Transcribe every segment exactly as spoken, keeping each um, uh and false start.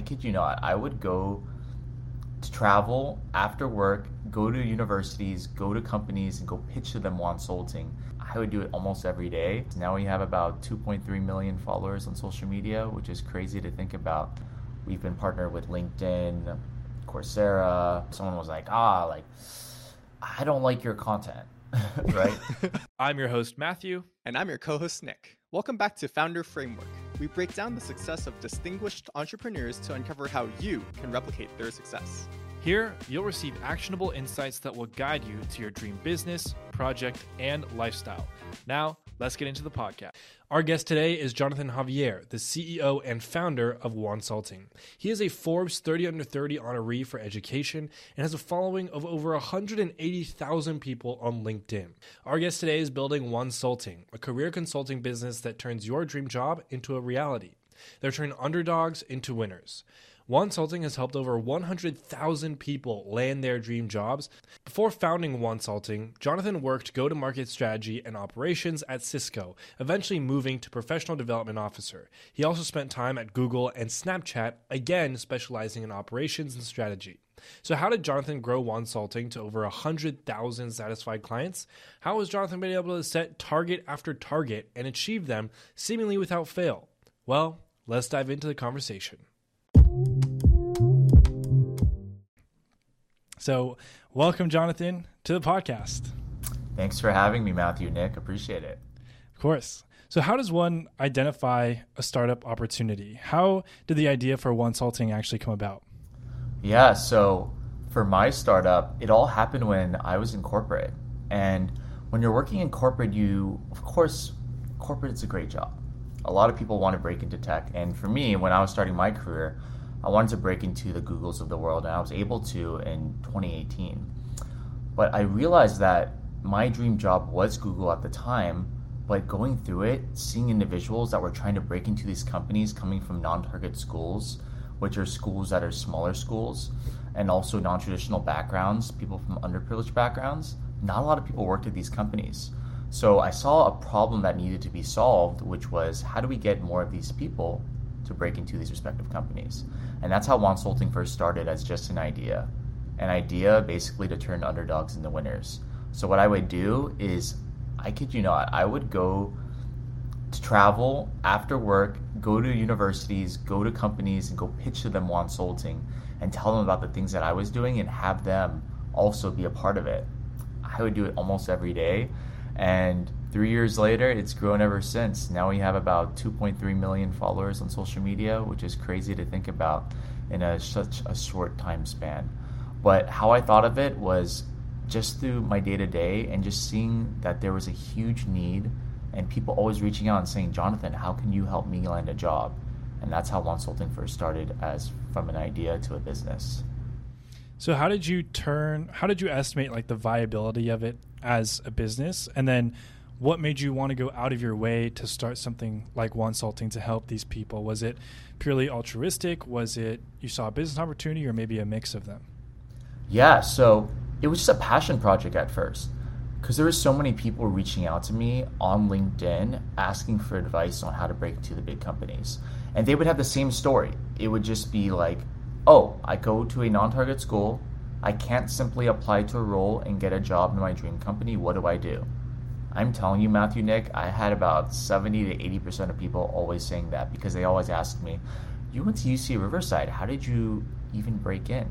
I kid you not, I would go to travel after work, go to universities, go to companies, and go pitch to them Wonsulting. I would do it almost every day. Now we have about two point three million followers on social media, which is crazy to think about. We've been partnered with LinkedIn, Coursera. Someone was like, ah, like, I don't like your content, right? I'm your host, Matthew. And I'm your co-host, Nick. Welcome back to Founder Framework. We break down the success of distinguished entrepreneurs to uncover how you can replicate their success. Here, you'll receive actionable insights that will guide you to your dream business, project, and lifestyle. Now, let's get into the podcast. Our guest today is Jonathan Javier, the C E O and founder of Wonsulting. He is a Forbes thirty under thirty honoree for education and has a following of over one hundred eighty thousand people on LinkedIn. Our guest today is building Wonsulting, a career consulting business that turns your dream job into a reality. They're turning underdogs into winners. Wonsulting has helped over one hundred thousand people land their dream jobs. Before founding Wonsulting, Jonathan worked go-to-market strategy and operations at Cisco, eventually moving to professional development officer. He also spent time at Google and Snapchat, again specializing in operations and strategy. So how did Jonathan grow Wonsulting to over one hundred thousand satisfied clients? How has Jonathan been able to set target after target and achieve them seemingly without fail? Well, let's dive into the conversation. So welcome, Jonathan, to the podcast. Thanks for having me, Matthew, Nick. Appreciate it. Of course. So how does one identify a startup opportunity? How did the idea for Wonsulting actually come about? Yeah, so for my startup, it all happened when I was in corporate. And when you're working in corporate, you, of course, corporate is a great job. A lot of people want to break into tech. And for me, when I was starting my career, I wanted to break into the Googles of the world, and I was able to in twenty eighteen. But I realized that my dream job was Google at the time, but going through it, seeing individuals that were trying to break into these companies coming from non-target schools, which are schools that are smaller schools, and also non-traditional backgrounds, people from underprivileged backgrounds, not a lot of people worked at these companies. So I saw a problem that needed to be solved, which was how do we get more of these people to break into these respective companies? And that's how Wonsulting first started, as just an idea. An idea basically to turn underdogs into winners. So what I would do is, I kid you not, I would go to travel after work, go to universities, go to companies, and go pitch to them Wonsulting and tell them about the things that I was doing and have them also be a part of it. I would do it almost every day. And three years later, it's grown ever since. Now we have about two point three million followers on social media, which is crazy to think about in a, such a short time span. But how I thought of it was just through my day-to-day and just seeing that there was a huge need and people always reaching out and saying, Jonathan, how can you help me land a job? And that's how Wonsulting first started, as from an idea to a business. So how did you turn, how did you estimate like the viability of it as a business? And then what made you want to go out of your way to start something like Wonsulting to help these people? Was it purely altruistic? Was it you saw a business opportunity, or maybe a mix of them? Yeah, so it was just a passion project at first because there were so many people reaching out to me on LinkedIn asking for advice on how to break into the big companies. And they would have the same story. It would just be like, oh, I go to a non-target school. I can't simply apply to a role and get a job in my dream company. What do I do? I'm telling you, Matthew, Nick, I had about seventy to eighty percent of people always saying that because they always asked me, you went to U C Riverside. How did you even break in?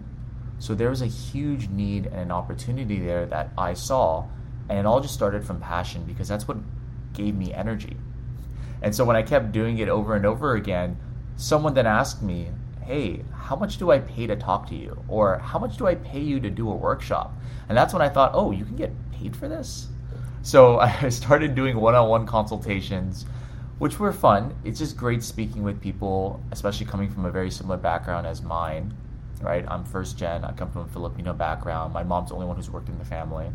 So there was a huge need and an opportunity there that I saw, and it all just started from passion because that's what gave me energy. And so when I kept doing it over and over again, someone then asked me, hey, how much do I pay to talk to you? Or how much do I pay you to do a workshop? And that's when I thought, oh, you can get paid for this? So I started doing one-on-one consultations, which were fun. It's just great speaking with people, especially coming from a very similar background as mine, right? I'm first gen. I come from a Filipino background. My mom's the only one who's worked in the family.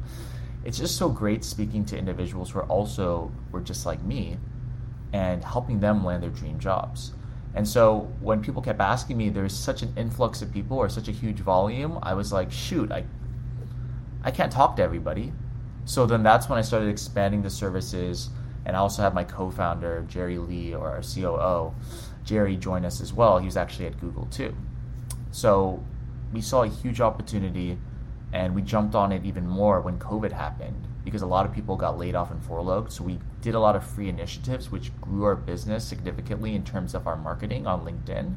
It's just so great speaking to individuals who are also were just like me and helping them land their dream jobs. And so when people kept asking me, there's such an influx of people or such a huge volume, I was like, shoot, I, I can't talk to everybody. So then that's when I started expanding the services, and I also have my co-founder, Jerry Lee, or our C O O, Jerry joined us as well. He was actually at Google too. So we saw a huge opportunity, and we jumped on it even more when COVID happened, because a lot of people got laid off and furloughed. So we did a lot of free initiatives, which grew our business significantly in terms of our marketing on LinkedIn,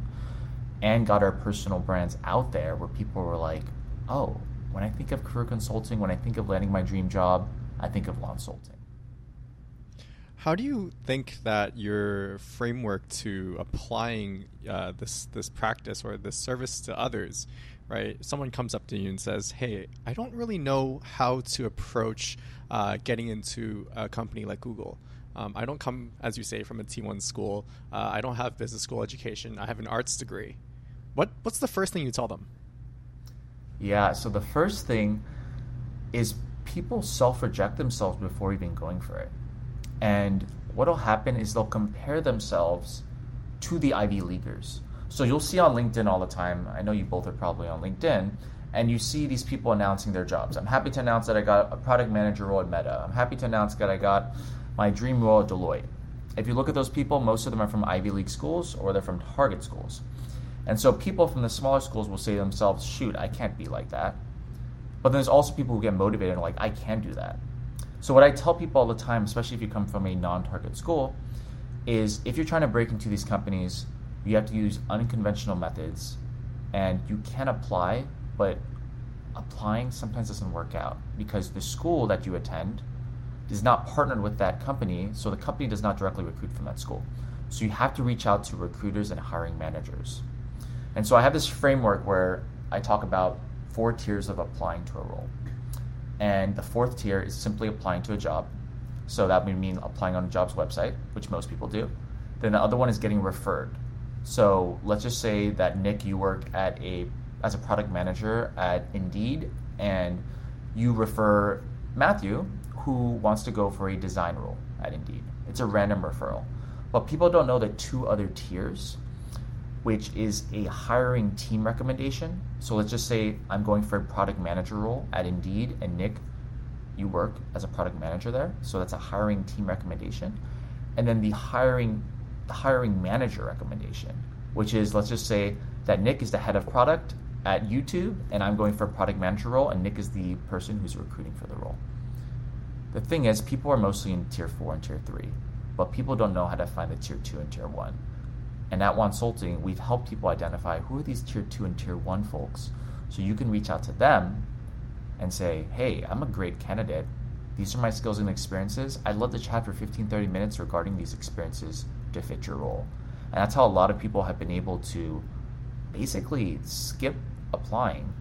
and got our personal brands out there where people were like, oh, when I think of career consulting, when I think of landing my dream job, I think of Wonsulting. How do you think that your framework to applying uh, this this practice or this service to others, right? Someone comes up to you and says, hey, I don't really know how to approach uh, getting into a company like Google. Um, I don't come, as you say, from a T one school. Uh, I don't have business school education. I have an arts degree. What What's the first thing you tell them? Yeah, so the first thing is people self-reject themselves before even going for it. And what'll happen is they'll compare themselves to the Ivy Leaguers. So you'll see on LinkedIn all the time, I know you both are probably on LinkedIn, and you see these people announcing their jobs. I'm happy to announce that I got a product manager role at Meta. I'm happy to announce that I got my dream role at Deloitte. If you look at those people, most of them are from Ivy League schools or they're from target schools. And so people from the smaller schools will say to themselves, shoot, I can't be like that. But then there's also people who get motivated and are like, I can do that. So what I tell people all the time, especially if you come from a non-target school, is if you're trying to break into these companies, you have to use unconventional methods, and you can apply, but applying sometimes doesn't work out because the school that you attend is not partnered with that company, so the company does not directly recruit from that school. So you have to reach out to recruiters and hiring managers. And so I have this framework where I talk about four tiers of applying to a role. And the fourth tier is simply applying to a job. So that would mean applying on a job's website, which most people do. Then the other one is getting referred. So let's just say that, Nick, you work at a as a product manager at Indeed, and you refer Matthew, who wants to go for a design role at Indeed. It's a random referral. But people don't know the two other tiers, which is a hiring team recommendation. So let's just say I'm going for a product manager role at Indeed, and Nick, you work as a product manager there. So that's a hiring team recommendation. And then the hiring the hiring manager recommendation, which is, let's just say that Nick is the head of product at YouTube, and I'm going for a product manager role, and Nick is the person who's recruiting for the role. The thing is, people are mostly in tier four and tier three, but people don't know how to find the tier two and tier one. And at Wonsulting, we've helped people identify who are these tier two and tier one folks. So you can reach out to them and say, hey, I'm a great candidate. These are my skills and experiences. I'd love to chat for fifteen, thirty minutes regarding these experiences to fit your role. And that's how a lot of people have been able to basically skip applying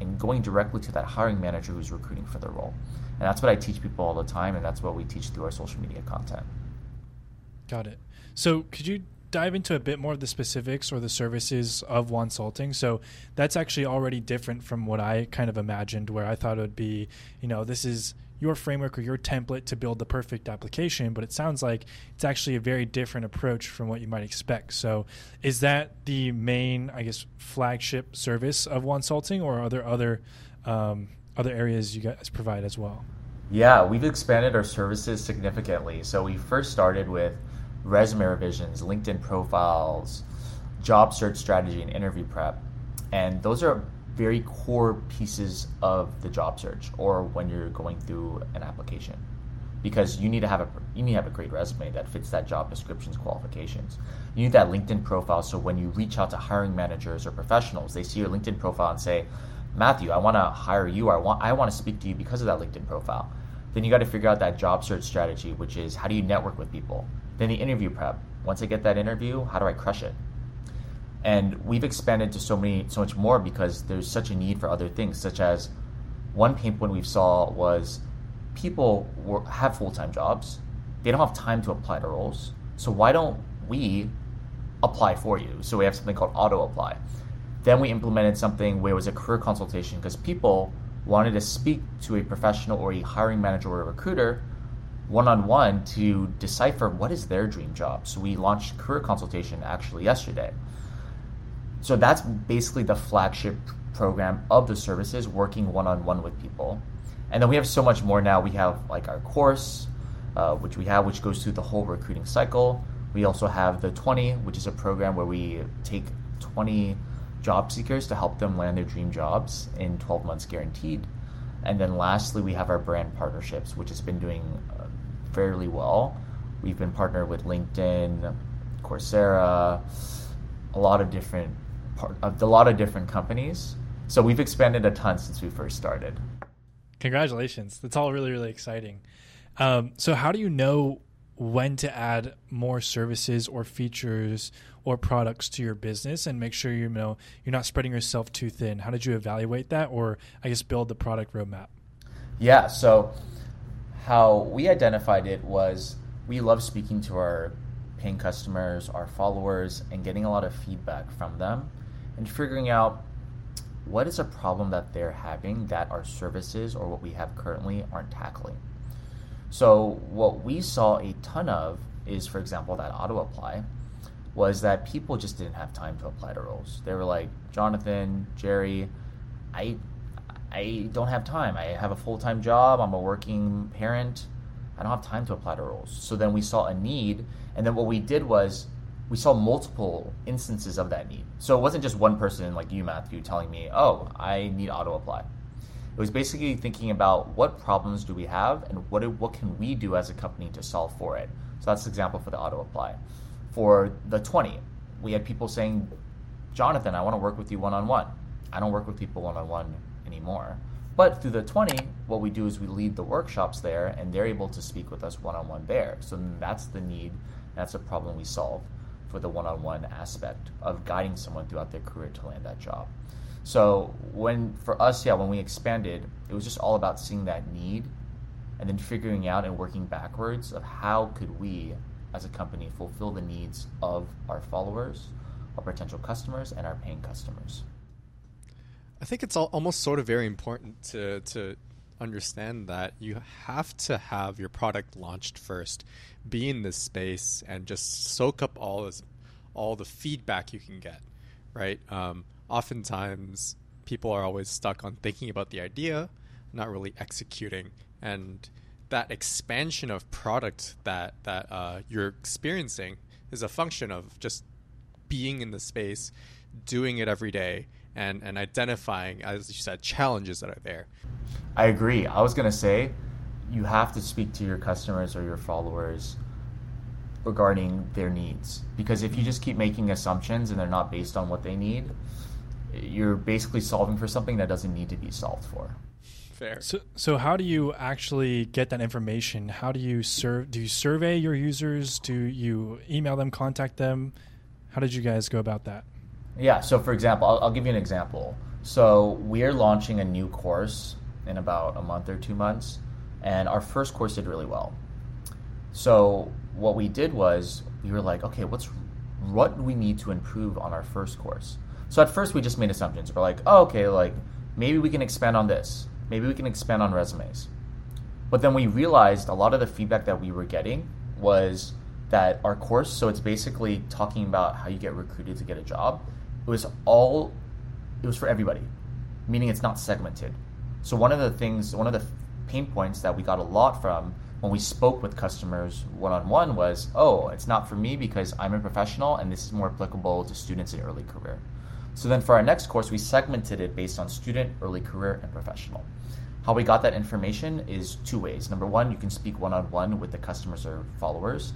and going directly to that hiring manager who's recruiting for the role. And that's what I teach people all the time. And that's what we teach through our social media content. Got it. So could you dive into a bit more of the specifics or the services of Wonsulting? So that's actually already different from what I kind of imagined, where I thought it would be, you know, this is your framework or your template to build the perfect application, but it sounds like it's actually a very different approach from what you might expect. So is that the main, I guess, flagship service of Wonsulting, or are there other um, other areas you guys provide as well? Yeah, we've expanded our services significantly. So we first started with resume revisions, LinkedIn profiles, job search strategy, and interview prep. And those are very core pieces of the job search, or when you're going through an application, because you need to have a you need to have a great resume that fits that job description's qualifications. You need that LinkedIn profile, so when you reach out to hiring managers or professionals, they see your LinkedIn profile and say, Matthew, I want to hire you. I want I want to speak to you because of that LinkedIn profile. Then you got to figure out that job search strategy, which is how do you network with people? Then the interview prep. Once I get that interview, how do I crush it? And we've expanded to so many, so much more because there's such a need for other things, such as one pain point we saw was people were, have full-time jobs. They don't have time to apply to roles. So why don't we apply for you? So we have something called auto-apply. Then we implemented something where it was a career consultation because people wanted to speak to a professional or a hiring manager or a recruiter one-on-one to decipher what is their dream job. So we launched career consultation actually yesterday. So that's basically the flagship program of the services, working one-on-one with people. And then we have so much more now. We have like our course, uh, which we have, which goes through the whole recruiting cycle. We also have the twenty, which is a program where we take twenty job seekers to help them land their dream jobs in twelve months guaranteed. And then lastly, we have our brand partnerships, which has been doing fairly well. We've been partnered with LinkedIn, Coursera, a lot of different a lot of different companies. So we've expanded a ton since we first started. Congratulations. That's all really, really exciting. Um, so how do you know when to add more services or features or products to your business and make sure you know you're not spreading yourself too thin? How did you evaluate that, or I guess build the product roadmap? Yeah, so how we identified it was we love speaking to our paying customers, our followers, and getting a lot of feedback from them and figuring out what is a problem that they're having that our services or what we have currently aren't tackling. So what we saw a ton of is, for example, that auto apply was that people just didn't have time to apply to roles. They were like, Jonathan, Jerry, I I don't have time. I have a full-time job. I'm a working parent. I don't have time to apply to roles. So then we saw a need. And then what we did was we saw multiple instances of that need. So it wasn't just one person like you, Matthew, telling me, oh, I need auto apply. It was basically thinking about what problems do we have and what what can we do as a company to solve for it. So that's an example for the auto apply. For the twenty, we had people saying, Jonathan, I want to work with you one-on-one. I don't work with people one-on-one anymore. But through the twenty, what we do is we lead the workshops there and they're able to speak with us one-on-one there. So that's the need, that's a problem we solve for the one-on-one aspect of guiding someone throughout their career to land that job. So when for us, yeah, when we expanded, it was just all about seeing that need and then figuring out and working backwards of how could we as a company fulfill the needs of our followers, our potential customers, and our paying customers. I think it's all, almost sort of very important to to understand that you have to have your product launched first, be in this space, and just soak up all, this, all the feedback you can get, right? Um, Oftentimes, people are always stuck on thinking about the idea, not really executing. And that expansion of product that that uh, you're experiencing is a function of just being in the space, doing it every day, and, and identifying, as you said, challenges that are there. I agree. I was going to say, you have to speak to your customers or your followers regarding their needs. Because if you just keep making assumptions and they're not based on what they need, you're basically solving for something that doesn't need to be solved for. Fair. So, so how do you actually get that information? How do you serve? Do you survey your users? Do you email them, contact them? How did you guys go about that? Yeah. So, for example, I'll, I'll give you an example. So, we're launching a new course in about a month or two months, and our first course did really well. So, what we did was we were like, okay, what's what do we need to improve on our first course? So at first we just made assumptions. We're like, oh, okay, like maybe we can expand on this. Maybe we can expand on resumes. But then we realized a lot of the feedback that we were getting was that our course, so it's basically talking about how you get recruited to get a job. It was all, it was for everybody, meaning it's not segmented. So one of the things, one of the pain points that we got a lot from when we spoke with customers one-on-one was, oh, it's not for me because I'm a professional and this is more applicable to students in early career. So then for our next course, we segmented it based on student, early career, and professional. How we got that information is two ways. Number one, you can speak one-on-one with the customers or followers.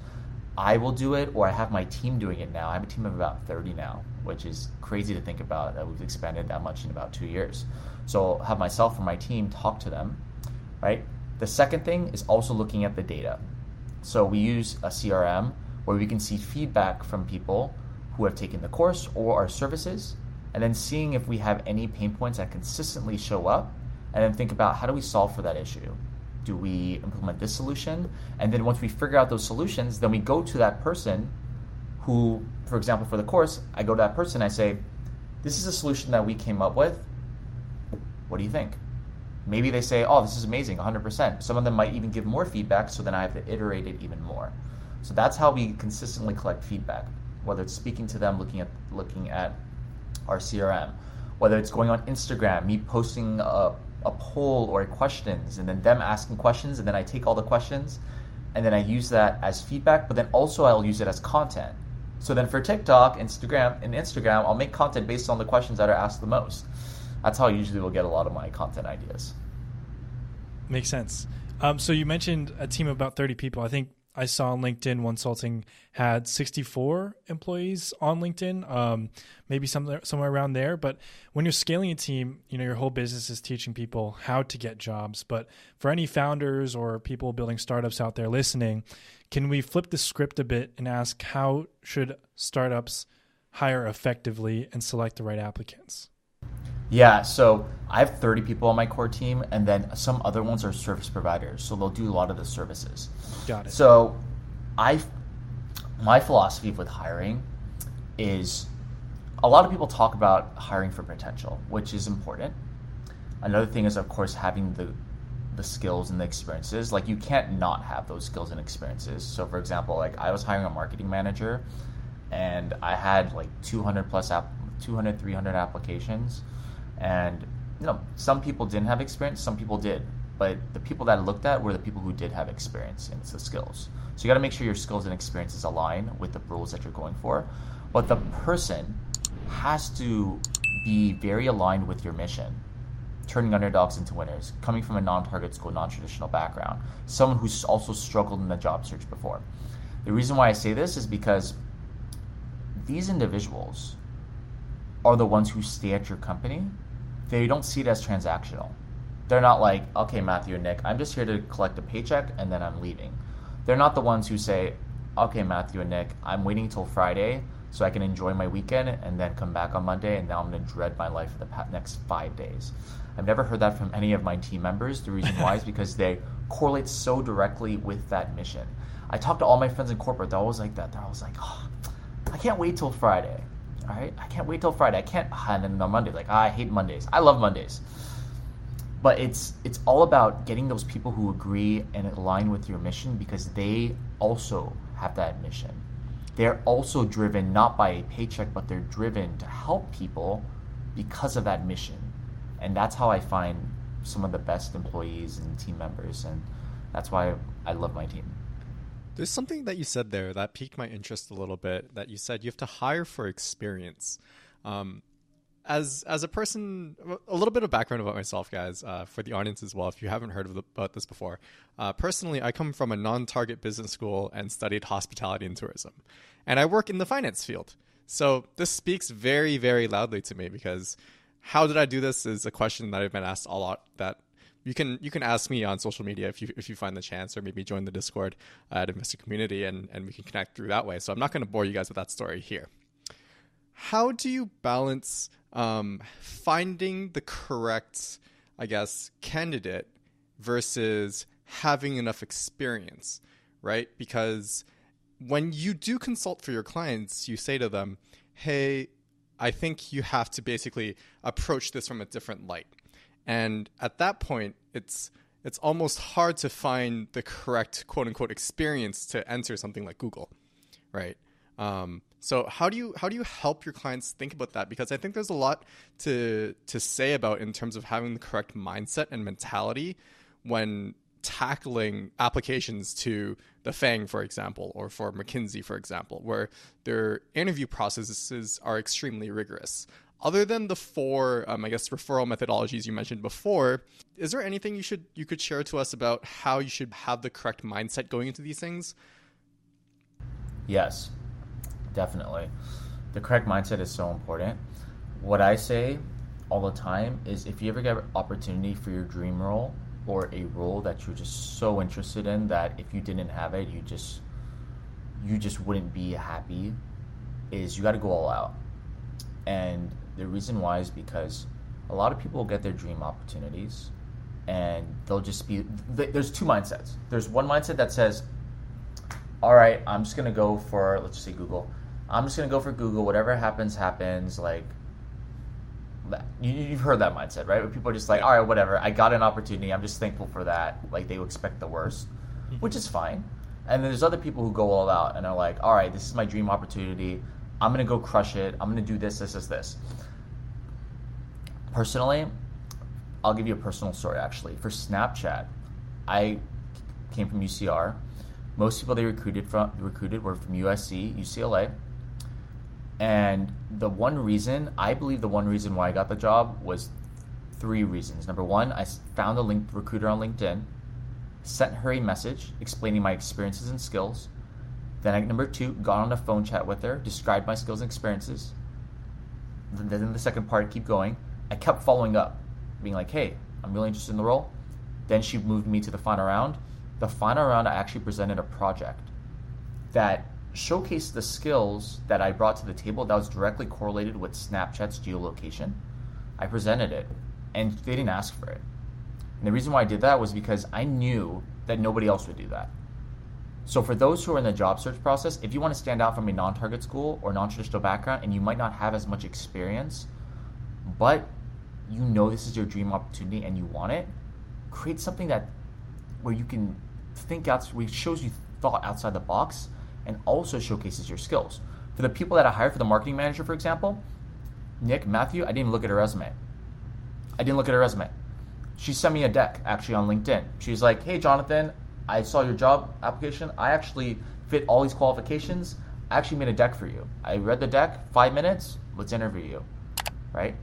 I will do it, or I have my team doing it now. I have a team of about thirty now, which is crazy to think about that we've expanded that much in about two years. So I'll have myself or my team talk to them, right? The second thing is also looking at the data. So we use a C R M where we can see feedback from people who have taken the course or our services, and then seeing if we have any pain points that consistently show up, and then think about how do we solve for that issue? Do we implement this solution? And then once we figure out those solutions, then we go to that person who, for example, for the course, I go to that person, I say, this is a solution that we came up with. What do you think? Maybe they say, oh, this is amazing, one hundred percent. Some of them might even give more feedback, so then I have to iterate it even more. So that's how we consistently collect feedback, whether it's speaking to them, looking at looking at our C R M, whether it's going on Instagram, me posting a, a poll or questions, and then them asking questions, and then I take all the questions, and then I use that as feedback, but then also I'll use it as content. So then for TikTok, Instagram, and Instagram, I'll make content based on the questions that are asked the most. That's how I usually will get a lot of my content ideas. Makes sense. Um, so you mentioned a team of about thirty people. I think I saw on LinkedIn, Wonsulting had sixty-four employees on LinkedIn, um, maybe somewhere, somewhere around there. But when you're scaling a team, you know, your whole business is teaching people how to get jobs. But for any founders or people building startups out there listening, can we flip the script a bit and ask, how should startups hire effectively and select the right applicants? Yeah, so I have thirty people on my core team, and then some other ones are service providers, so they'll do a lot of the services. Got it. So I, my philosophy with hiring is, a lot of people talk about hiring for potential, which is important. Another thing is, of course, having the the skills and the experiences. Like, you can't not have those skills and experiences. So for example, like, I was hiring a marketing manager, and I had like two hundred plus app, two hundred, three hundred applications. And, you know, some people didn't have experience, some people did. But the people that I looked at were the people who did have experience, and it's the skills. So you got to make sure your skills and experiences align with the roles that you're going for. But the person has to be very aligned with your mission, turning underdogs into winners, coming from a non-target school, non-traditional background, someone who's also struggled in the job search before. The reason why I say this is because these individuals are the ones who stay at your company. They don't see it as transactional. They're not like, okay, Matthew and Nick, I'm just here to collect a paycheck and then I'm leaving. They're not the ones who say, okay, Matthew and Nick, I'm waiting till Friday so I can enjoy my weekend and then come back on Monday, and now I'm gonna dread my life for the next five days. I've never heard that from any of my team members. The reason why is because they correlate so directly with that mission. I talked to all my friends in corporate, they're always like that. They're always like, oh, I can't wait till Friday. All right, I can't wait till Friday. I can't, and then on Monday, like, ah, I hate Mondays. I love Mondays. But it's it's all about getting those people who agree and align with your mission, because they also have that mission. They're also driven not by a paycheck, but they're driven to help people because of that mission. And that's how I find some of the best employees and team members. And that's why I love my team. There's something that you said there that piqued my interest a little bit, that you said you have to hire for experience. Um, as as a person, a little bit of background about myself, guys, uh, for the audience as well, if you haven't heard of the, about this before. Uh, personally, I come from a non-target business school and studied hospitality and tourism. And I work in the finance field. So this speaks very, very loudly to me, because how did I do this is a question that I've been asked a lot, that You can you can ask me on social media if you if you find the chance, or maybe join the Discord at Investor Community, and, and we can connect through that way. So I'm not going to bore you guys with that story here. How do you balance um, finding the correct, I guess, candidate versus having enough experience, right? Because when you do consult for your clients, you say to them, hey, I think you have to basically approach this from a different light. And at that point, it's it's almost hard to find the correct quote unquote experience to enter something like Google, right? Um, so how do you how do you help your clients think about that? Because I think there's a lot to to say about in terms of having the correct mindset and mentality when tackling applications to the Fang, for example, or for McKinsey, for example, where their interview processes are extremely rigorous. Other than the four, um, I guess, referral methodologies you mentioned before, is there anything you should you could share to us about how you should have the correct mindset going into these things? Yes, definitely. The correct mindset is so important. What I say all the time is, if you ever get an opportunity for your dream role, or a role that you're just so interested in that if you didn't have it, you just you just wouldn't be happy, is you got to go all out. And the reason why is because a lot of people get their dream opportunities and they'll just be, th- there's two mindsets. There's one mindset that says, all right, I'm just going to go for, let's just say Google. I'm just going to go for Google. Whatever happens, happens. Like, you, you've heard that mindset, right? Where people are just like, all right, whatever. I got an opportunity. I'm just thankful for that. Like, they expect the worst, which is fine. And then there's other people who go all out and are like, all right, this is my dream opportunity. I'm going to go crush it. I'm going to do this, this, this, this. Personally, I'll give you a personal story, actually. For Snapchat, I came from U C R, Most people they recruited from recruited were from U S C, U C L A. And the one reason, I believe the one reason why I got the job was three reasons. Number one, I found a link recruiter on LinkedIn, sent her a message explaining my experiences and skills. Then I, number two, got on a phone chat with her, described my skills and experiences. Then in the second part, keep going. I kept following up, being like, hey, I'm really interested in the role. Then she moved me to the final round. The final round, I actually presented a project that showcased the skills that I brought to the table that was directly correlated with Snapchat's geolocation. I presented it, and they didn't ask for it. And the reason why I did that was because I knew that nobody else would do that. So for those who are in the job search process, if you want to stand out from a non-target school or non-traditional background and you might not have as much experience, but you know this is your dream opportunity and you want it, create something that where you can think out, where it shows you thought outside the box and also showcases your skills. For the people that I hired for the marketing manager, for example, Nick, Matthew, I didn't even look at her resume. I didn't look at her resume. She sent me a deck actually on LinkedIn. She's like, hey, Jonathan, I saw your job application. I actually fit all these qualifications. I actually made a deck for you. I read the deck, five minutes, let's interview you, right?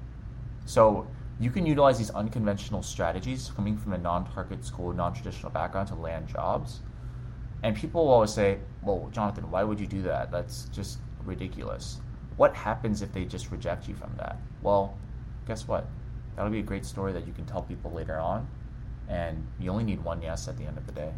So you can utilize these unconventional strategies coming from a non-target school, non-traditional background to land jobs. And people will always say, well, Jonathan, why would you do that? That's just ridiculous. What happens if they just reject you from that? Well, guess what? That'll be a great story that you can tell people later on. And you only need one yes at the end of the day.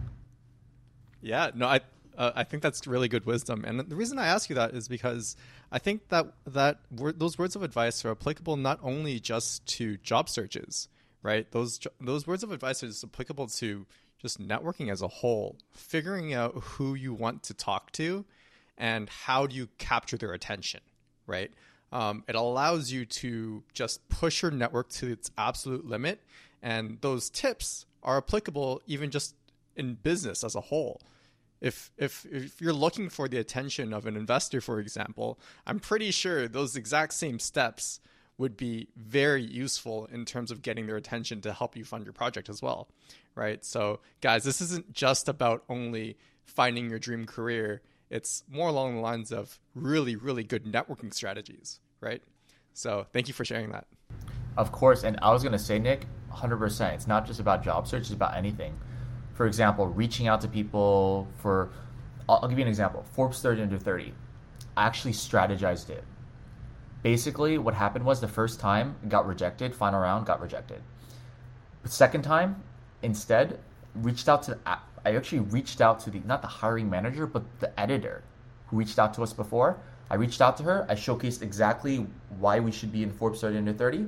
Yeah, no, I uh, I think that's really good wisdom. And the reason I ask you that is because I think that that word, those words of advice are applicable not only just to job searches, right? Those those words of advice are just applicable to just networking as a whole, figuring out who you want to talk to and how do you capture their attention, right? Um, it allows you to just push your network to its absolute limit. And those tips are applicable even just in business as a whole. If if if you're looking for the attention of an investor, for example, I'm pretty sure those exact same steps would be very useful in terms of getting their attention to help you fund your project as well, right? So guys, this isn't just about only finding your dream career. It's more along the lines of really, really good networking strategies, right? So thank you for sharing that. Of course, and I was going to say, Nick, one hundred percent. It's not just about job search, it's about anything. For example, reaching out to people for, I'll, I'll give you an example, Forbes thirty under thirty. I actually strategized it. Basically, what happened was the first time got rejected, final round got rejected. The second time, instead, reached out to, the, I actually reached out to the, not the hiring manager, but the editor who reached out to us before. I reached out to her. I showcased exactly why we should be in Forbes thirty under thirty.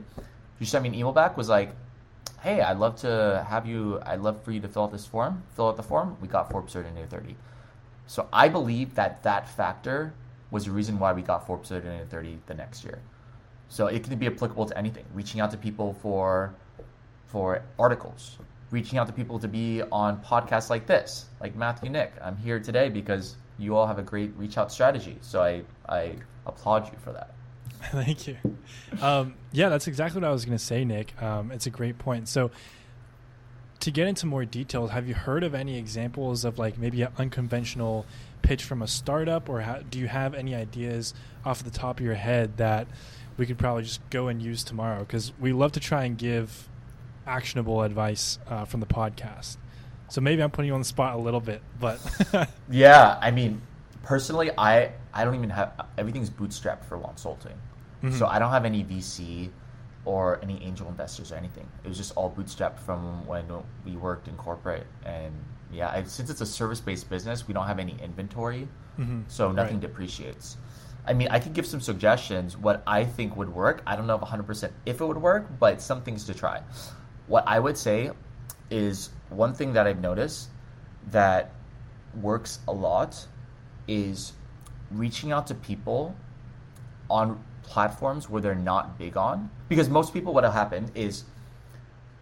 She sent me an email back, was like, hey, I'd love to have you, I'd love for you to fill out this form. Fill out the form. We got Forbes thirty under thirty. So I believe that that factor was the reason why we got Forbes thirty under thirty the next year. So it can be applicable to anything. Reaching out to people for, for articles. Reaching out to people to be on podcasts like this, like Matthew, Nick. I'm here today because you all have a great reach out strategy. So I, I applaud you for that. Thank you. Um, yeah, that's exactly what I was going to say, Nick. Um, it's a great point. So to get into more details, have you heard of any examples of like maybe an unconventional pitch from a startup, or how, do you have any ideas off the top of your head that we could probably just go and use tomorrow? Because we love to try and give actionable advice uh, from the podcast. So maybe I'm putting you on the spot a little bit, but yeah, I mean, personally, I, I don't even have, everything's bootstrapped for Wonsulting. Mm-hmm. So I don't have any V C or any angel investors or anything. It was just all bootstrapped from when we worked in corporate. And yeah, I, since it's a service-based business, we don't have any inventory. Mm-hmm. So nothing right. depreciates. I mean, I could give some suggestions, what I think would work. I don't know if one hundred percent if it would work, but some things to try. What I would say is, one thing that I've noticed that works a lot is reaching out to people on platforms where they're not big on. Because most people, what'll happen is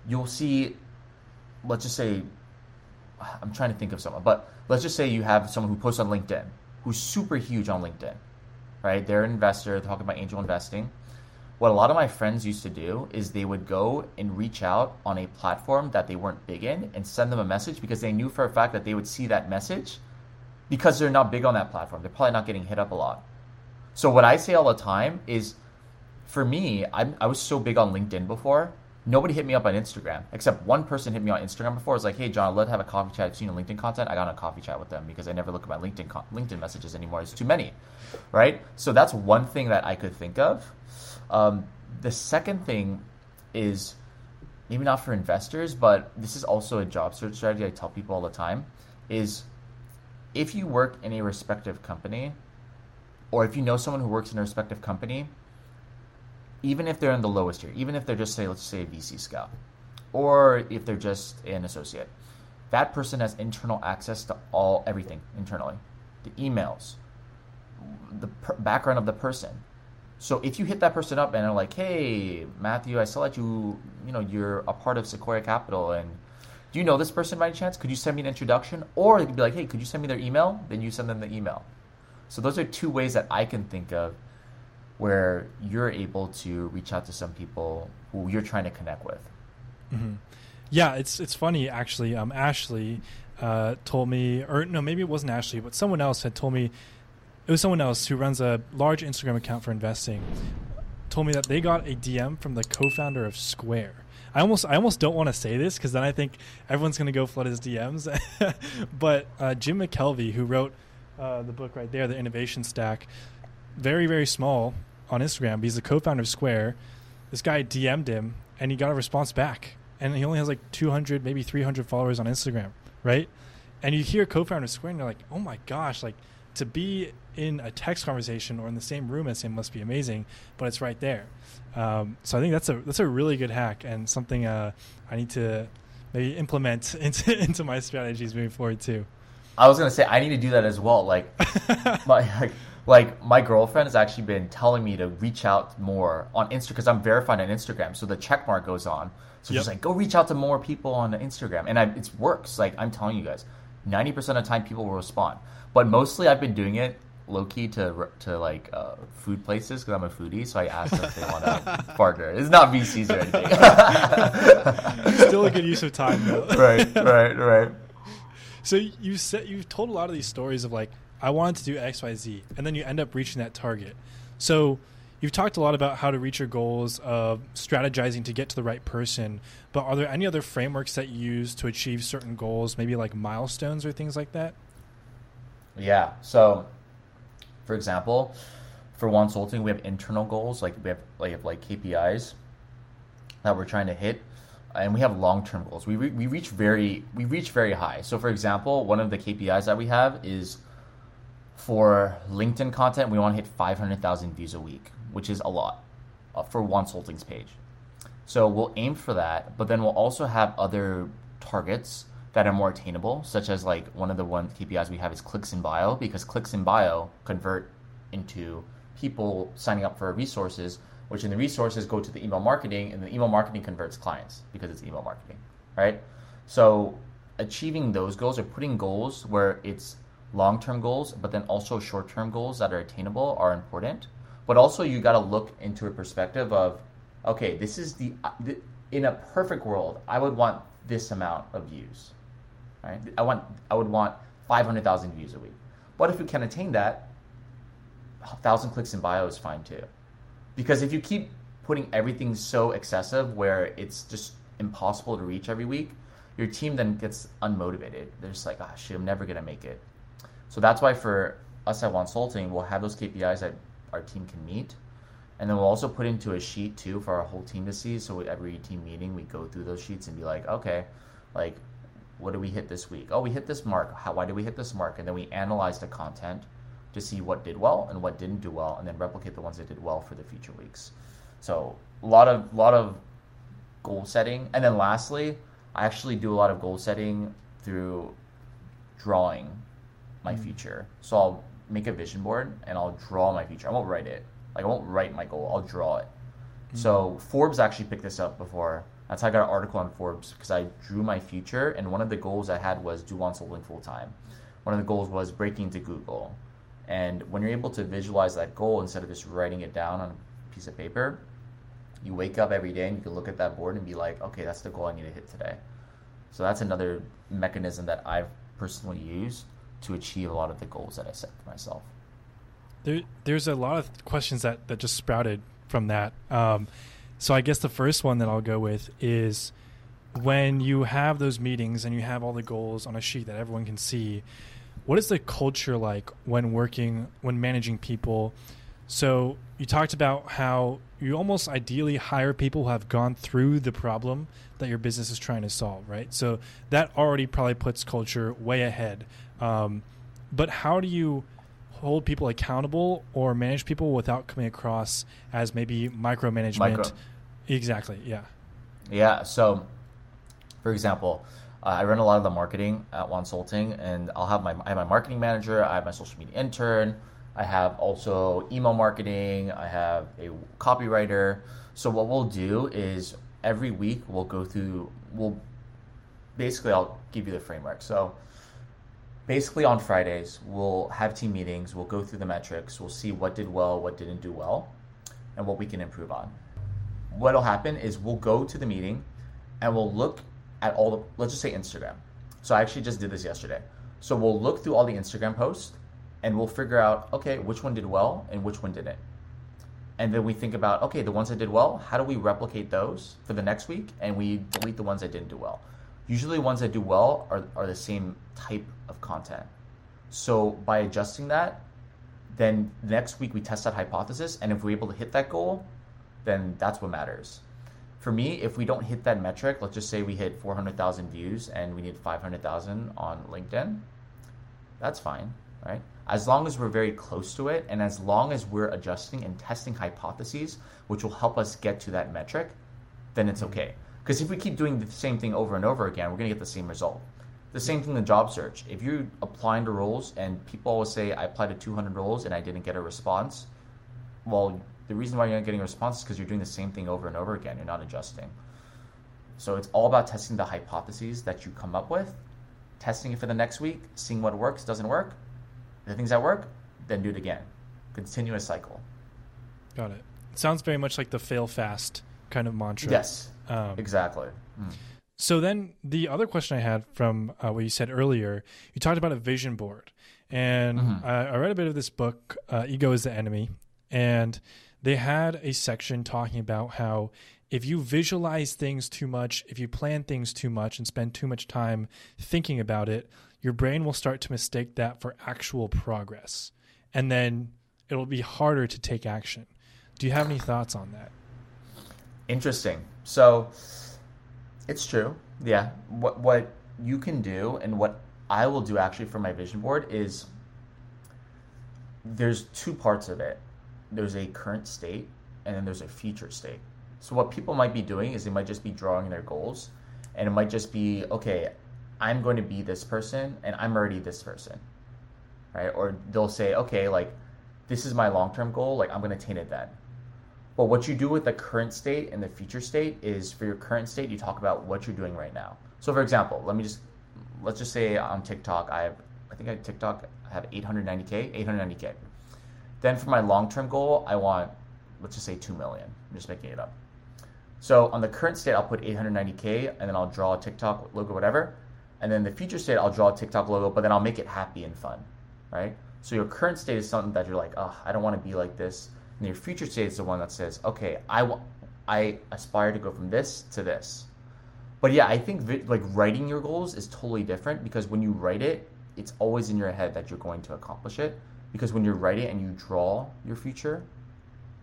you'll see, let's just say, I'm trying to think of someone, but let's just say you have someone who posts on LinkedIn, who's super huge on LinkedIn, right? They're an investor, talking about angel investing. What a lot of my friends used to do is they would go and reach out on a platform that they weren't big in and send them a message because they knew for a fact that they would see that message because they're not big on that platform. They're probably not getting hit up a lot. So what I say all the time is, for me, I'm, I was so big on LinkedIn before. Nobody hit me up on Instagram, except one person hit me on Instagram before. It was like, hey, John, let's have a coffee chat. I've seen your LinkedIn content. I got on a coffee chat with them because I never look at my LinkedIn con- LinkedIn messages anymore. It's too many, right? So that's one thing that I could think of. Um, the second thing is maybe not for investors, but this is also a job search strategy I tell people all the time, is if you work in a respective company or if you know someone who works in a respective company, even if they're in the lowest tier, even if they're just, say, let's say a V C scout, or if they're just an associate, that person has internal access to all everything internally, the emails, the per- background of the person. So if you hit that person up and are like, hey, Matthew, I saw that you, you know, you're a part of Sequoia Capital, and do you know this person by any chance? Could you send me an introduction? Or they could be like, hey, could you send me their email? Then you send them the email. So those are two ways that I can think of where you're able to reach out to some people who you're trying to connect with. Mm-hmm. Yeah, it's it's funny, actually. Um, Ashley uh, told me, or no, maybe it wasn't Ashley, but someone else had told me, it was someone else who runs a large Instagram account for investing, told me that they got a D M from the co-founder of Square. I almost I almost don't want to say this because then I think everyone's going to go flood his D Ms. But uh, Jim McKelvey, who wrote uh, the book right there, The Innovation Stack, very, very small on Instagram, but he's the co-founder of Square. This guy D M'd him and he got a response back, and he only has like two hundred, maybe three hundred followers on Instagram, right? And you hear co-founder of Square and you're like, oh my gosh, like to be in a text conversation or in the same room as him must be amazing, but it's right there. Um, so I think that's a that's a really good hack and something uh, I need to maybe implement into, into my strategies moving forward too. I was going to say, I need to do that as well. Like, my, like, like my girlfriend has actually been telling me to reach out more on Instagram because I'm verified on Instagram. So the check mark goes on. So yep. She's like, go reach out to more people on Instagram. And I, it works. Like, I'm telling you guys, ninety percent of the time people will respond. But mostly I've been doing it low-key to to like uh, food places because I'm a foodie, so I asked them if they want to partner. It's not V Cs or anything. Still a good use of time, though. Right, right, right. So you said, you've told a lot of these stories of like, I wanted to do X, Y, Z, and then you end up reaching that target. So you've talked a lot about how to reach your goals of strategizing to get to the right person, but are there any other frameworks that you use to achieve certain goals, maybe like milestones or things like that? Yeah, so for example, for Wonsulting, we have internal goals, like we have like, like K P Is that we're trying to hit, and we have long-term goals. We re- we reach very we reach very high. So for example, one of the K P Is that we have is for LinkedIn content, we want to hit five hundred thousand views a week, which is a lot uh, for Wonsulting's page. So we'll aim for that, but then we'll also have other targets that are more attainable, such as like one of the one K P Is we have is clicks in bio, because clicks in bio convert into people signing up for resources, which in the resources go to the email marketing, and the email marketing converts clients because it's email marketing, right? So achieving those goals or putting goals where it's long-term goals, but then also short-term goals that are attainable are important. But also you got to look into a perspective of, okay, this is the, in a perfect world, I would want this amount of views. Right? I want, I would want five hundred thousand views a week. But if we can attain that, one thousand clicks in bio is fine too. Because if you keep putting everything so excessive where it's just impossible to reach every week, your team then gets unmotivated. They're just like, ah, oh, shit, I'm never going to make it. So that's why for us at Wonsulting, we'll have those K P Is that our team can meet. And then we'll also put into a sheet too for our whole team to see. So every team meeting, we go through those sheets and be like, okay, like, what did we hit this week? Oh, we hit this mark. How, why did we hit this mark? And then we analyze the content to see what did well and what didn't do well, and then replicate the ones that did well for the future weeks. So a lot of lot of goal setting. And then lastly, I actually do a lot of goal setting through drawing my future. So I'll make a vision board and I'll draw my future. I won't write it. Like I won't write my goal. I'll draw it. Mm-hmm. So Forbes actually picked this up before. That's how I got an article on Forbes, because I drew my future, and one of the goals I had was do Wonsulting full time. One of the goals was breaking into Google. And when you're able to visualize that goal instead of just writing it down on a piece of paper, you wake up every day and you can look at that board and be like, okay, that's the goal I need to hit today. So that's another mechanism that I've personally used to achieve a lot of the goals that I set for myself. There, there's a lot of questions that, that just sprouted from that. Um, so I guess the first one that I'll go with is, when you have those meetings and you have all the goals on a sheet that everyone can see, what is the culture like when working, when managing people? So you talked about how you almost ideally hire people who have gone through the problem that your business is trying to solve, right? So that already probably puts culture way ahead. Um, but how do you hold people accountable or manage people without coming across as maybe micromanagement? Micro. Exactly, yeah. Yeah, so for example, uh, I run a lot of the marketing at Wonsulting, and I'll have my, I have my marketing manager, I have my social media intern, I have also email marketing, I have a copywriter. So what we'll do is every week we'll go through, we'll basically, I'll give you the framework. So basically on Fridays, we'll have team meetings, we'll go through the metrics, we'll see what did well, what didn't do well, and what we can improve on. What'll happen is we'll go to the meeting and we'll look at all the, let's just say Instagram. So I actually just did this yesterday. So we'll look through all the Instagram posts and we'll figure out, okay, which one did well and which one didn't. And then we think about, okay, the ones that did well, how do we replicate those for the next week? And we delete the ones that didn't do well. Usually ones that do well are, are the same type of content. So by adjusting that, then next week we test that hypothesis, and if we're able to hit that goal, then that's what matters. For me, if we don't hit that metric, let's just say we hit four hundred thousand views and we need five hundred thousand on LinkedIn, that's fine, right? As long as we're very close to it, and as long as we're adjusting and testing hypotheses, which will help us get to that metric, then it's okay. Because if we keep doing the same thing over and over again, we're gonna get the same result. The same thing in the job search. If you're applying to roles and people always say, I applied to two hundred roles and I didn't get a response, well, the reason why you're not getting a response is because you're doing the same thing over and over again. You're not adjusting. So it's all about testing the hypotheses that you come up with, testing it for the next week, seeing what works, doesn't work. The things that work, then do it again. Continuous cycle. Got it. It sounds very much like the fail fast kind of mantra. Yes, um, exactly. Mm. So then the other question I had from uh, what you said earlier, you talked about a vision board. And mm-hmm. I, I read a bit of this book, uh, Ego is the Enemy. And they had a section talking about how if you visualize things too much, if you plan things too much and spend too much time thinking about it, your brain will start to mistake that for actual progress. And then it'll be harder to take action. Do you have any thoughts on that? Interesting. So it's true. Yeah. What, what you can do, and what I will do actually for my vision board, is there's two parts of it. There's a current state, and then there's a future state. So what people might be doing is they might just be drawing their goals, and it might just be, okay, I'm going to be this person and I'm already this person, right? Or they'll say, okay, like this is my long-term goal, like I'm going to attain it then. But what you do with the current state and the future state is, for your current state, you talk about what you're doing right now. So for example, let me just, let's just say on TikTok, I have, I think I have TikTok, I have eight hundred ninety K. Then for my long-term goal, I want, let's just say two million. I'm just making it up. So on the current state, I'll put eight hundred ninety K, and then I'll draw a TikTok logo, whatever. And then the future state, I'll draw a TikTok logo, but then I'll make it happy and fun, right? So your current state is something that you're like, oh, I don't want to be like this. And your future state is the one that says, okay, I, w- I aspire to go from this to this. But yeah, I think vi- like writing your goals is totally different, because when you write it, it's always in your head that you're going to accomplish it. Because when you write it and you draw your future,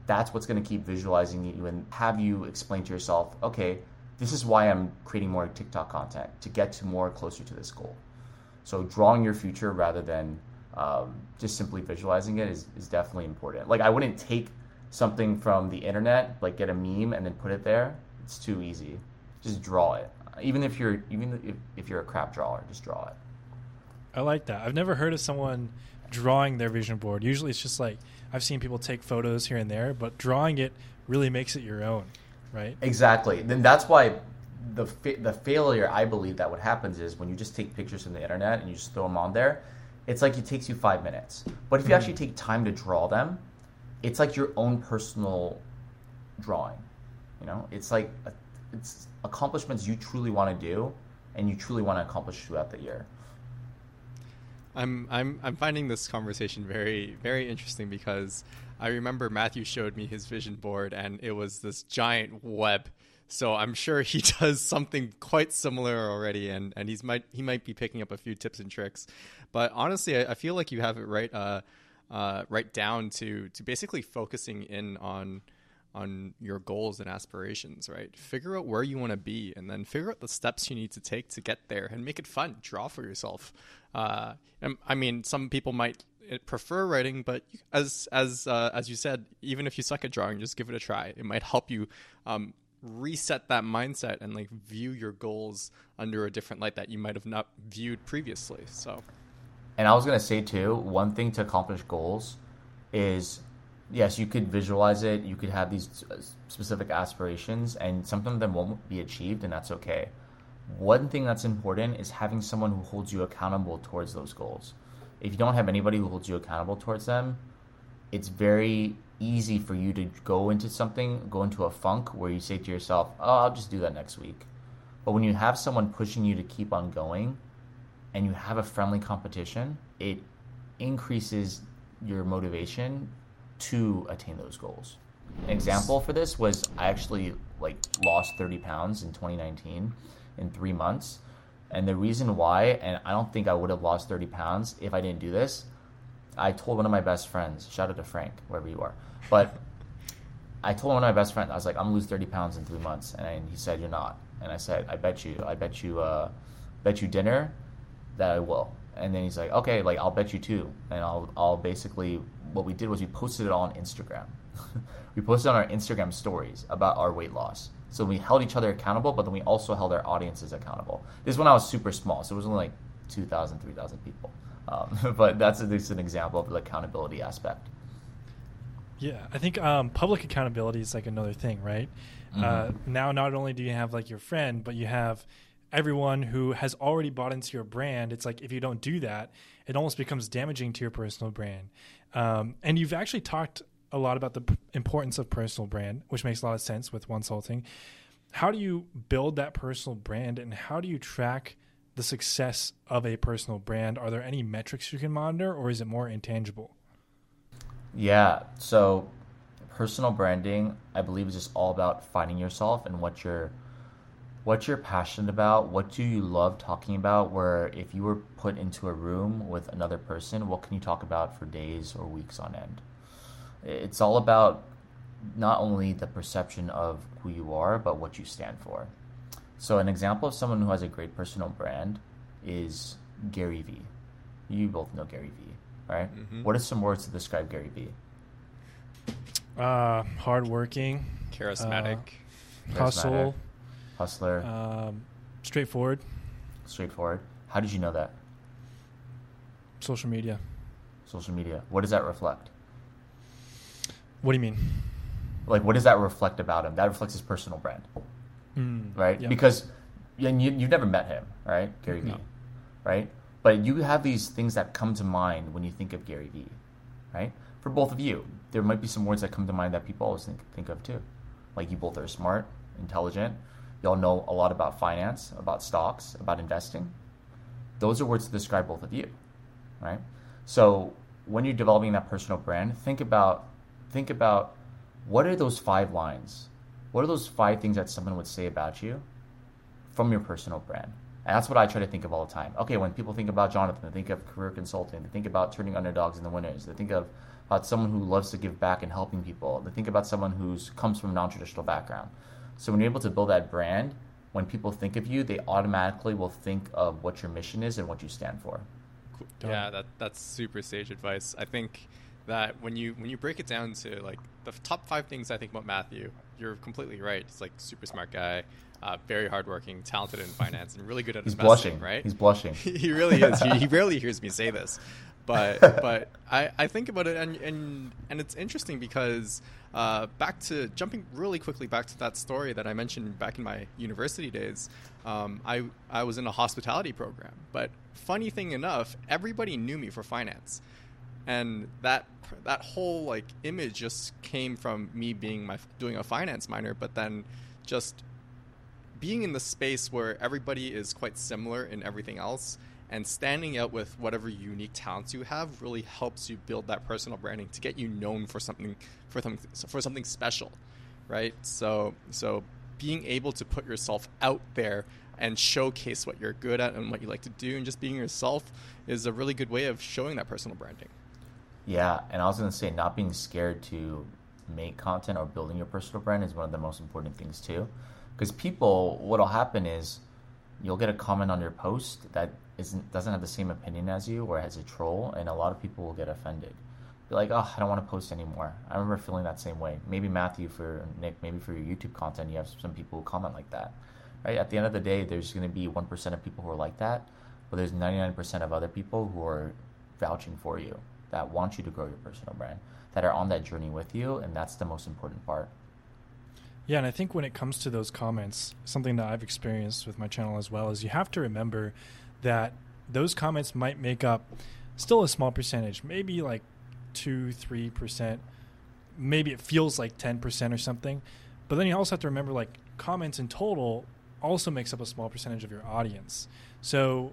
that's what's going to keep visualizing you and have you explain to yourself, okay, this is why I'm creating more TikTok content, to get to more closer to this goal. So drawing your future rather than um, just simply visualizing it is, is definitely important. Like I wouldn't take something from the internet, like get a meme and then put it there. It's too easy. Just draw it. Even if you're even if, if you're a crap drawer, just draw it. I like that. I've never heard of someone drawing their vision board. Usually it's just like, I've seen people take photos here and there, but drawing it really makes it your own, right? Exactly. Then that's why the fa- the failure, I believe, that what happens is when you just take pictures from the internet and you just throw them on there, it's like it takes you five minutes. But if you mm. actually take time to draw them, it's like your own personal drawing. You know, it's like a, it's accomplishments you truly want to do and you truly want to accomplish throughout the year. I'm I'm I'm finding this conversation very, very interesting because I remember Matthew showed me his vision board and it was this giant web. So I'm sure he does something quite similar already, and, and he's might he might be picking up a few tips and tricks. But honestly, I, I feel like you have it right uh uh right down to to basically focusing in on on your goals and aspirations, right? Figure out where you want to be and then figure out the steps you need to take to get there and make it fun. Draw for yourself. Uh, and, I mean, some people might prefer writing, but as as uh, as you said, even if you suck at drawing, just give it a try. It might help you um, reset that mindset and like view your goals under a different light that you might have not viewed previously. So, and I was going to say too, one thing to accomplish goals is, yes, you could visualize it, you could have these specific aspirations, and some of them won't be achieved, and that's okay. One thing that's important is having someone who holds you accountable towards those goals. If you don't have anybody who holds you accountable towards them, it's very easy for you to go into something, go into a funk where you say to yourself, oh, I'll just do that next week. But when you have someone pushing you to keep on going and you have a friendly competition, it increases your motivation to attain those goals. An example for this was I actually like lost thirty pounds in twenty nineteen in three months. And the reason why, and I don't think I would have lost thirty pounds if I didn't do this, I told one of my best friends, shout out to Frank, wherever you are, but I told one of my best friends, I was like, I'm gonna lose thirty pounds in three months. And he said, you're not. And I said, I bet you, I bet you, uh, bet you dinner that I will. And then he's like, okay, like I'll bet you too. And I'll, I'll basically, what we did was we posted it all on Instagram. We posted on our Instagram stories about our weight loss. So we held each other accountable, but then we also held our audiences accountable. This is when I was super small. So it was only like two thousand, three thousand people. Um, but that's at least an example of the accountability aspect. Yeah, I think um, public accountability is like another thing, right? Mm-hmm. Uh, now, not only do you have like your friend, but you have everyone who has already bought into your brand. It's like if you don't do that, it almost becomes damaging to your personal brand. Um, and you've actually talked a lot about the p- importance of personal brand, which makes a lot of sense with Wonsulting. How do you build that personal brand and how do you track the success of a personal brand? Are there any metrics you can monitor or is it more intangible? Yeah, so personal branding, I believe, is just all about finding yourself and what you're what you're passionate about, what do you love talking about, where if you were put into a room with another person, what can you talk about for days or weeks on end? It's all about not only the perception of who you are, but what you stand for. So an example of someone who has a great personal brand is Gary Vee. You both know Gary Vee, right? Mm-hmm. What are some words to describe Gary Vee? Uh, hardworking. Charismatic. Uh, hustle. Charismatic. Hustler. Um, straightforward. Straightforward. How did you know that? Social media. Social media. What does that reflect? What do you mean? Like, what does that reflect about him? That reflects his personal brand, mm, right? Yeah. Because and you, you've never met him, right? Gary Vee, no. Right? But you have these things that come to mind when you think of Gary Vee, right? For both of you, there might be some words that come to mind that people always think, think of too. Like, you both are smart, intelligent. Y'all know a lot about finance, about stocks, about investing. Those are words to describe both of you, right? So when you're developing that personal brand, think about Think about what are those five lines? What are those five things that someone would say about you from your personal brand? And that's what I try to think of all the time. Okay, when people think about Jonathan, they think of career consulting. They think about turning underdogs into winners. They think of about someone who loves to give back and helping people. They think about someone who comes from a non-traditional background. So when you're able to build that brand, when people think of you, they automatically will think of what your mission is and what you stand for. Cool. Yeah, that that's super sage advice. I think that when you when you break it down to like the top five things I think about Matthew, you're completely right. It's like super smart guy, uh, very hardworking, talented in finance, and really good at He's investing. Blushing. Right? He's blushing. He really is. he, he rarely hears me say this, but but I, I think about it, and and and it's interesting because uh, back to jumping really quickly back to that story that I mentioned back in my university days, um, I I was in a hospitality program, but funny thing enough, everybody knew me for finance. And that that whole like image just came from me being my doing a finance minor, but then just being in the space where everybody is quite similar in everything else And standing out with whatever unique talents you have really helps you build that personal branding to get you known for something, for something, for something special, right? So, so being able to put yourself out there and showcase what you're good at and what you like to do, and just being yourself is a really good way of showing that personal branding. Yeah, and I was going to say, not being scared to make content or building your personal brand is one of the most important things too. Because people, what'll happen is you'll get a comment on your post that isn't doesn't have the same opinion as you or has a troll, and a lot of people will get offended. Be like, oh, I don't want to post anymore. I remember feeling that same way. Maybe Matthew, for Nick, maybe for your YouTube content, you have some people who comment like that. Right? At the end of the day, there's going to be one percent of people who are like that, but there's ninety-nine percent of other people who are vouching for you, that want you to grow your personal brand, that are on that journey with you, and that's the most important part. Yeah, and I think when it comes to those comments, something that I've experienced with my channel as well is you have to remember that those comments might make up still a small percentage, maybe like two, three percent, maybe it feels like ten percent or something. But then you also have to remember, like, comments in total also makes up a small percentage of your audience. So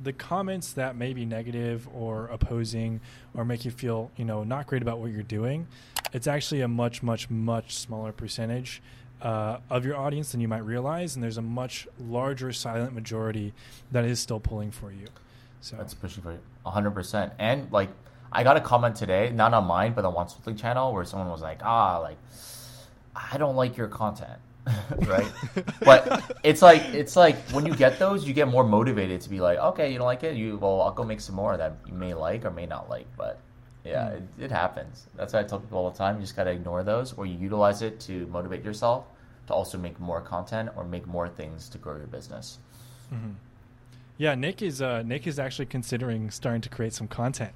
the comments that may be negative or opposing or make you feel, you know, not great about what you're doing, it's actually a much, much, much smaller percentage uh, of your audience than you might realize. And there's a much larger silent majority that is still pulling for you. So that's pushing for you one hundred percent. And like, I got a comment today, not on mine, but on Wonsulting channel, where someone was like, ah, like, I don't like your content. Right? But it's like, it's like when you get those, you get more motivated to be like, okay, you don't like it? You, well, I'll go make some more that you may like or may not like. But yeah, it, it happens. That's why I tell people all the time. You just got to ignore those, or you utilize it to motivate yourself to also make more content or make more things to grow your business. Mm-hmm. Yeah. Nick is, uh, Nick is actually considering starting to create some content.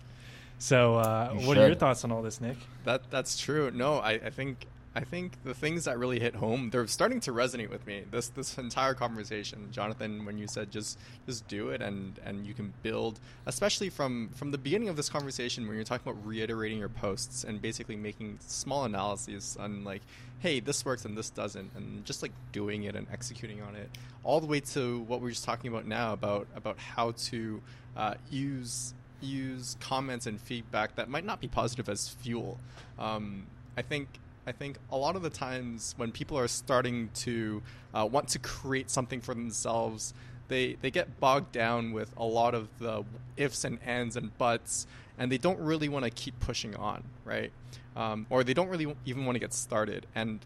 So uh, what should. Are your thoughts on all this, Nick? That that's true. No, I, I think, I think the things that really hit home, they're starting to resonate with me. This this entire conversation, Jonathan, when you said just just do it and, and you can build, especially from, from the beginning of this conversation when you're talking about reiterating your posts and basically making small analyses on like, hey, this works and this doesn't, and just like doing it and executing on it, all the way to what we were just talking about now about, about how to uh, use use comments and feedback that might not be positive as fuel. Um, I think... I think a lot of the times when people are starting to uh, want to create something for themselves, they, they get bogged down with a lot of the ifs and ands and buts, and they don't really want to keep pushing on, right? Um, or they don't really even want to get started. And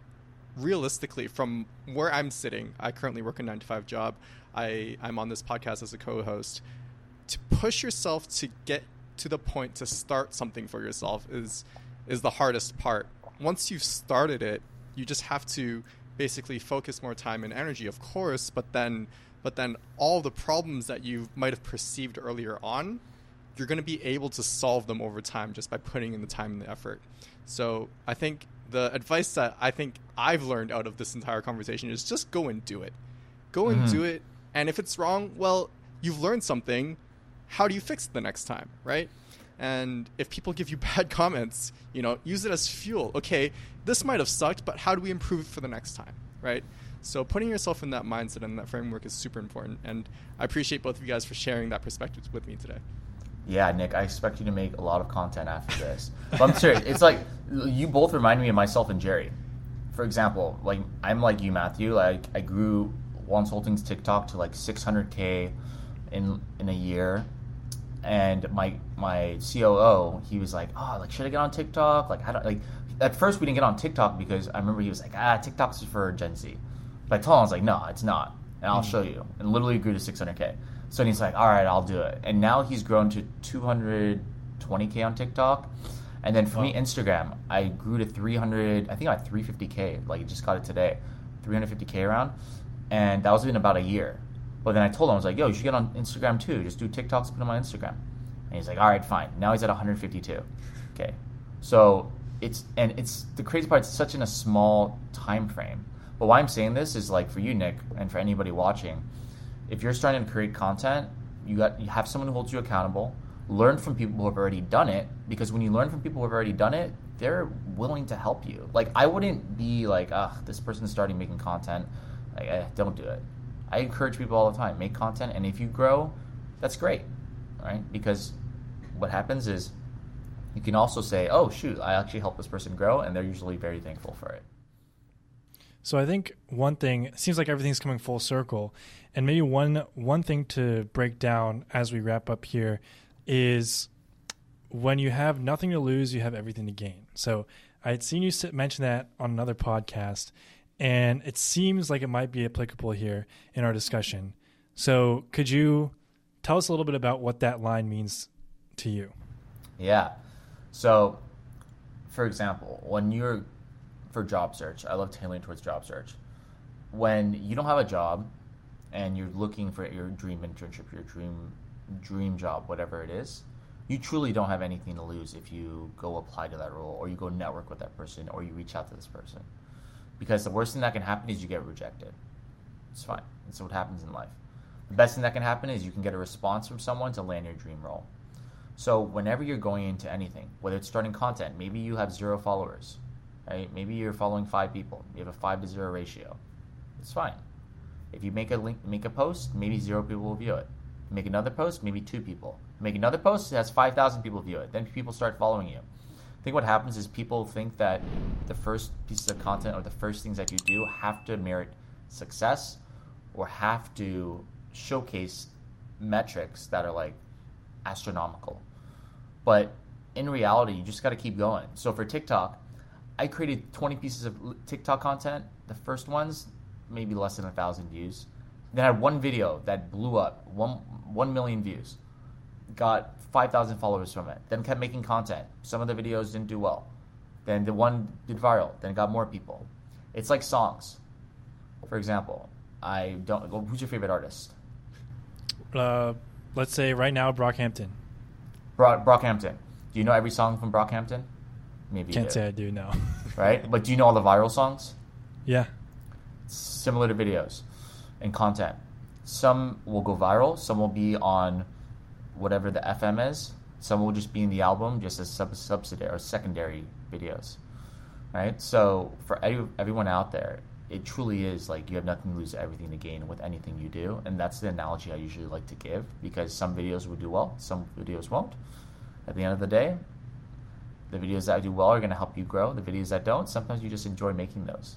realistically, from where I'm sitting, I currently work a nine to five job. I, I'm on this podcast as a co-host. To push yourself to get to the point to start something for yourself is is the hardest part. Once you've started it, you just have to basically focus more time and energy, of course, but then but then all the problems that you might have perceived earlier on, you're going to be able to solve them over time just by putting in the time and the effort. So I think the advice that I think I've learned out of this entire conversation is just go and do it. Go and mm-hmm. do it. And if it's wrong, well, you've learned something. How do you fix it the next time, right? And if people give you bad comments, you know, use it as fuel. Okay, this might have sucked, but how do we improve it for the next time, right? So putting yourself in that mindset and that framework is super important. And I appreciate both of you guys for sharing that perspective with me today. Yeah, Nick, I expect you to make a lot of content after this. But I'm serious. It's like you both remind me of myself and Jerry. For example, like I'm like you, Matthew. Like I grew Wonsulting's TikTok to like six hundred K in in a year. And my my C O O, he was like, oh, like should I get on TikTok? Like I don't like. At first, we didn't get on TikTok because I remember he was like, ah, TikTok's for Gen Z. But I told him, I was like, no, it's not, and I'll mm-hmm. show you. And literally grew to six hundred K. So he's like, all right, I'll do it. And now he's grown to two hundred twenty K on TikTok. And then for wow. me, Instagram, I grew to three hundred. I think I had three hundred fifty K. Like I just got it today, three hundred fifty K around, and that was in about a year. But then I told him, I was like, yo, you should get on Instagram too. Just do TikToks, put them on Instagram. And he's like, all right, fine. Now he's at one hundred fifty-two. Okay. So it's, and it's, the crazy part, it's such in a small time frame. But why I'm saying this is like for you, Nick, and for anybody watching, if you're starting to create content, you got, you have someone who holds you accountable, learn from people who have already done it, because when you learn from people who have already done it, they're willing to help you. Like I wouldn't be like, ugh, this person's starting making content. Like, eh, don't do it. I encourage people all the time, make content, and if you grow, that's great, right? Because what happens is you can also say, oh, shoot, I actually helped this person grow, and they're usually very thankful for it. So I think one thing, it seems like everything's coming full circle, and maybe one one thing to break down as we wrap up here is when you have nothing to lose, you have everything to gain. So I had seen you mention that on another podcast, and it seems like it might be applicable here in our discussion. So could you tell us a little bit about what that line means to you? Yeah. So, for example, when you're for job search, I love tailoring towards job search. When you don't have a job and you're looking for your dream internship, your dream dream job, whatever it is, you truly don't have anything to lose if you go apply to that role, or you go network with that person, or you reach out to this person. Because the worst thing that can happen is you get rejected. It's fine. It's what happens in life. The best thing that can happen is you can get a response from someone to land your dream role. So whenever you're going into anything, whether it's starting content, maybe you have zero followers, right? Maybe you're following five people. You have a five to zero ratio. It's fine. If you make a link, make a post, maybe zero people will view it. Make another post, maybe two people. Make another post, it has five thousand people view it. Then people start following you. I think what happens is people think that the first pieces of content or the first things that you do have to merit success or have to showcase metrics that are like astronomical. But in reality, you just got to keep going. So for TikTok, I created twenty pieces of TikTok content. The first ones, maybe less than a thousand views. Then I had one video that blew up, one one million views. Got five thousand followers from it. Then kept making content. Some of the videos didn't do well. Then the one did viral. Then it got more people. It's like songs. For example, I don't. Well, who's your favorite artist? Uh, let's say right now, Brockhampton. Brock, Brockhampton. Do you know every song from Brockhampton? Maybe. Can't say I do. No. Right, but do you know all the viral songs? Yeah. Similar to videos and content. Some will go viral. Some will be on whatever the F M is. Some will just be in the album just as sub- subsidiary or secondary videos, right? So for every, everyone out there, it truly is like you have nothing to lose, everything to gain with anything you do. And that's the analogy I usually like to give, because some videos will do well, some videos won't. At the end of the day, the videos that do well are going to help you grow. The videos that don't, sometimes you just enjoy making those.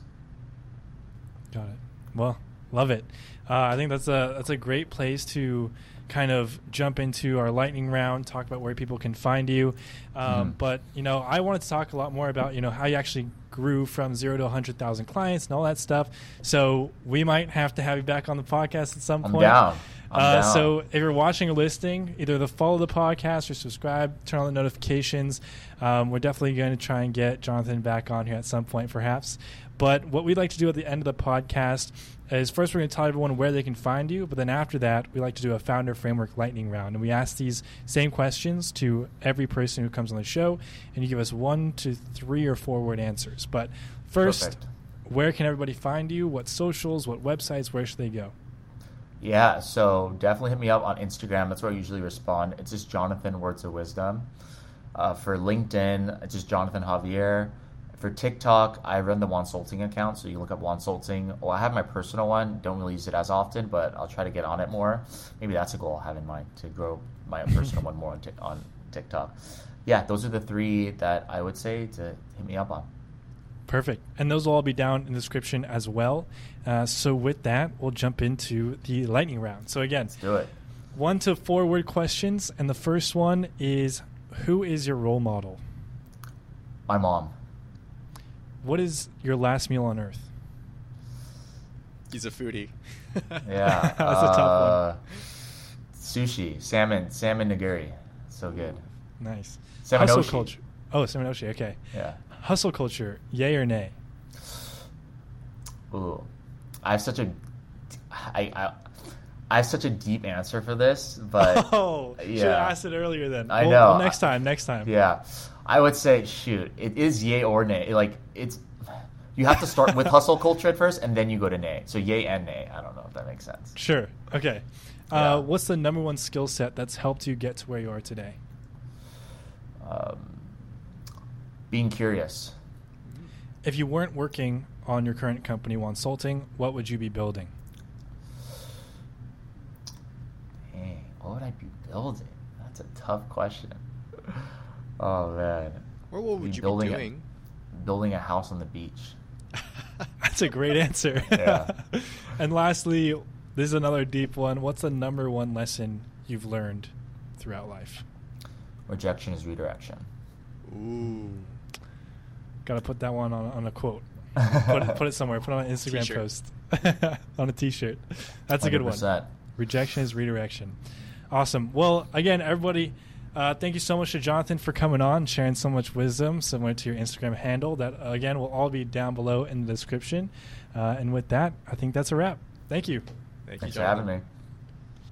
Got it. Well, love it. Uh, I think that's a that's a great place to kind of jump into our lightning round, talk about where people can find you. Um, mm. But, you know, I wanted to talk a lot more about, you know, how you actually grew from zero to one hundred thousand clients and all that stuff. So we might have to have you back on the podcast at some I'm point. Down. I'm uh, down. So if you're watching or listening, either the follow the podcast or subscribe, turn on the notifications. Um, we're definitely going to try and get Jonathan back on here at some point, perhaps. But what we'd like to do at the end of the podcast is first we're going to tell everyone where they can find you, but then after that, we like to do a Founder Framework lightning round. And we ask these same questions to every person who comes on the show, and you give us one to three or four word answers. But first, Perfect. Where can everybody find you? What socials, what websites, where should they go? Yeah, so definitely hit me up on Instagram. That's where I usually respond. It's just Jonathan Words of Wisdom. Uh, for LinkedIn, it's just Jonathan Javier. For TikTok, I run the Wonsulting account, so you look up Wonsulting. Well, I have my personal one. Don't really use it as often, but I'll try to get on it more. Maybe that's a goal I have in mind, to grow my personal one more on, t- on TikTok. Yeah, those are the three that I would say to hit me up on. Perfect. And those will all be down in the description as well. Uh, so with that, we'll jump into the lightning round. So again, let's do it. One to four word questions. And the first one is, who is your role model? My mom. What is your last meal on earth? He's a foodie. Yeah. That's uh, a tough one. Sushi, salmon, salmon nigiri. So good. Nice. Salmon Hustle oshi. Culture. Oh, salmon oshi. Okay. Yeah. Hustle culture, yay or nay? Ooh, I have such a, I, I, I have such a deep answer for this, but oh, yeah. Should have asked it earlier then. I we'll, know. Well, next time, next time. Yeah. I would say, shoot, it is yay or nay. Like, it's, you have to start with hustle culture at first, and then you go to nay. So yay and nay. I don't know if that makes sense. Sure. Okay. Yeah. Uh, what's the number one skill set that's helped you get to where you are today? Um, being curious. If you weren't working on your current company, Wonsulting, what would you be building? Dang, what would I be building? That's a tough question. Oh, man. Or what would be you building be doing? A, building a house on the beach. That's a great answer. Yeah. And lastly, this is another deep one. What's the number one lesson you've learned throughout life? Rejection is redirection. Ooh. Got to put that one on, on a quote. Put it, put it somewhere. Put it on an Instagram t-shirt. Post. On a T-shirt. That's a one hundred percent. Good one. Rejection is redirection. Awesome. Well, again, everybody, uh, thank you so much to Jonathan for coming on, sharing so much wisdom similar to your Instagram handle. That, again, will all be down below in the description. Uh, and with that, I think that's a wrap. Thank you. Thank Thanks you, Jonathan. For having me.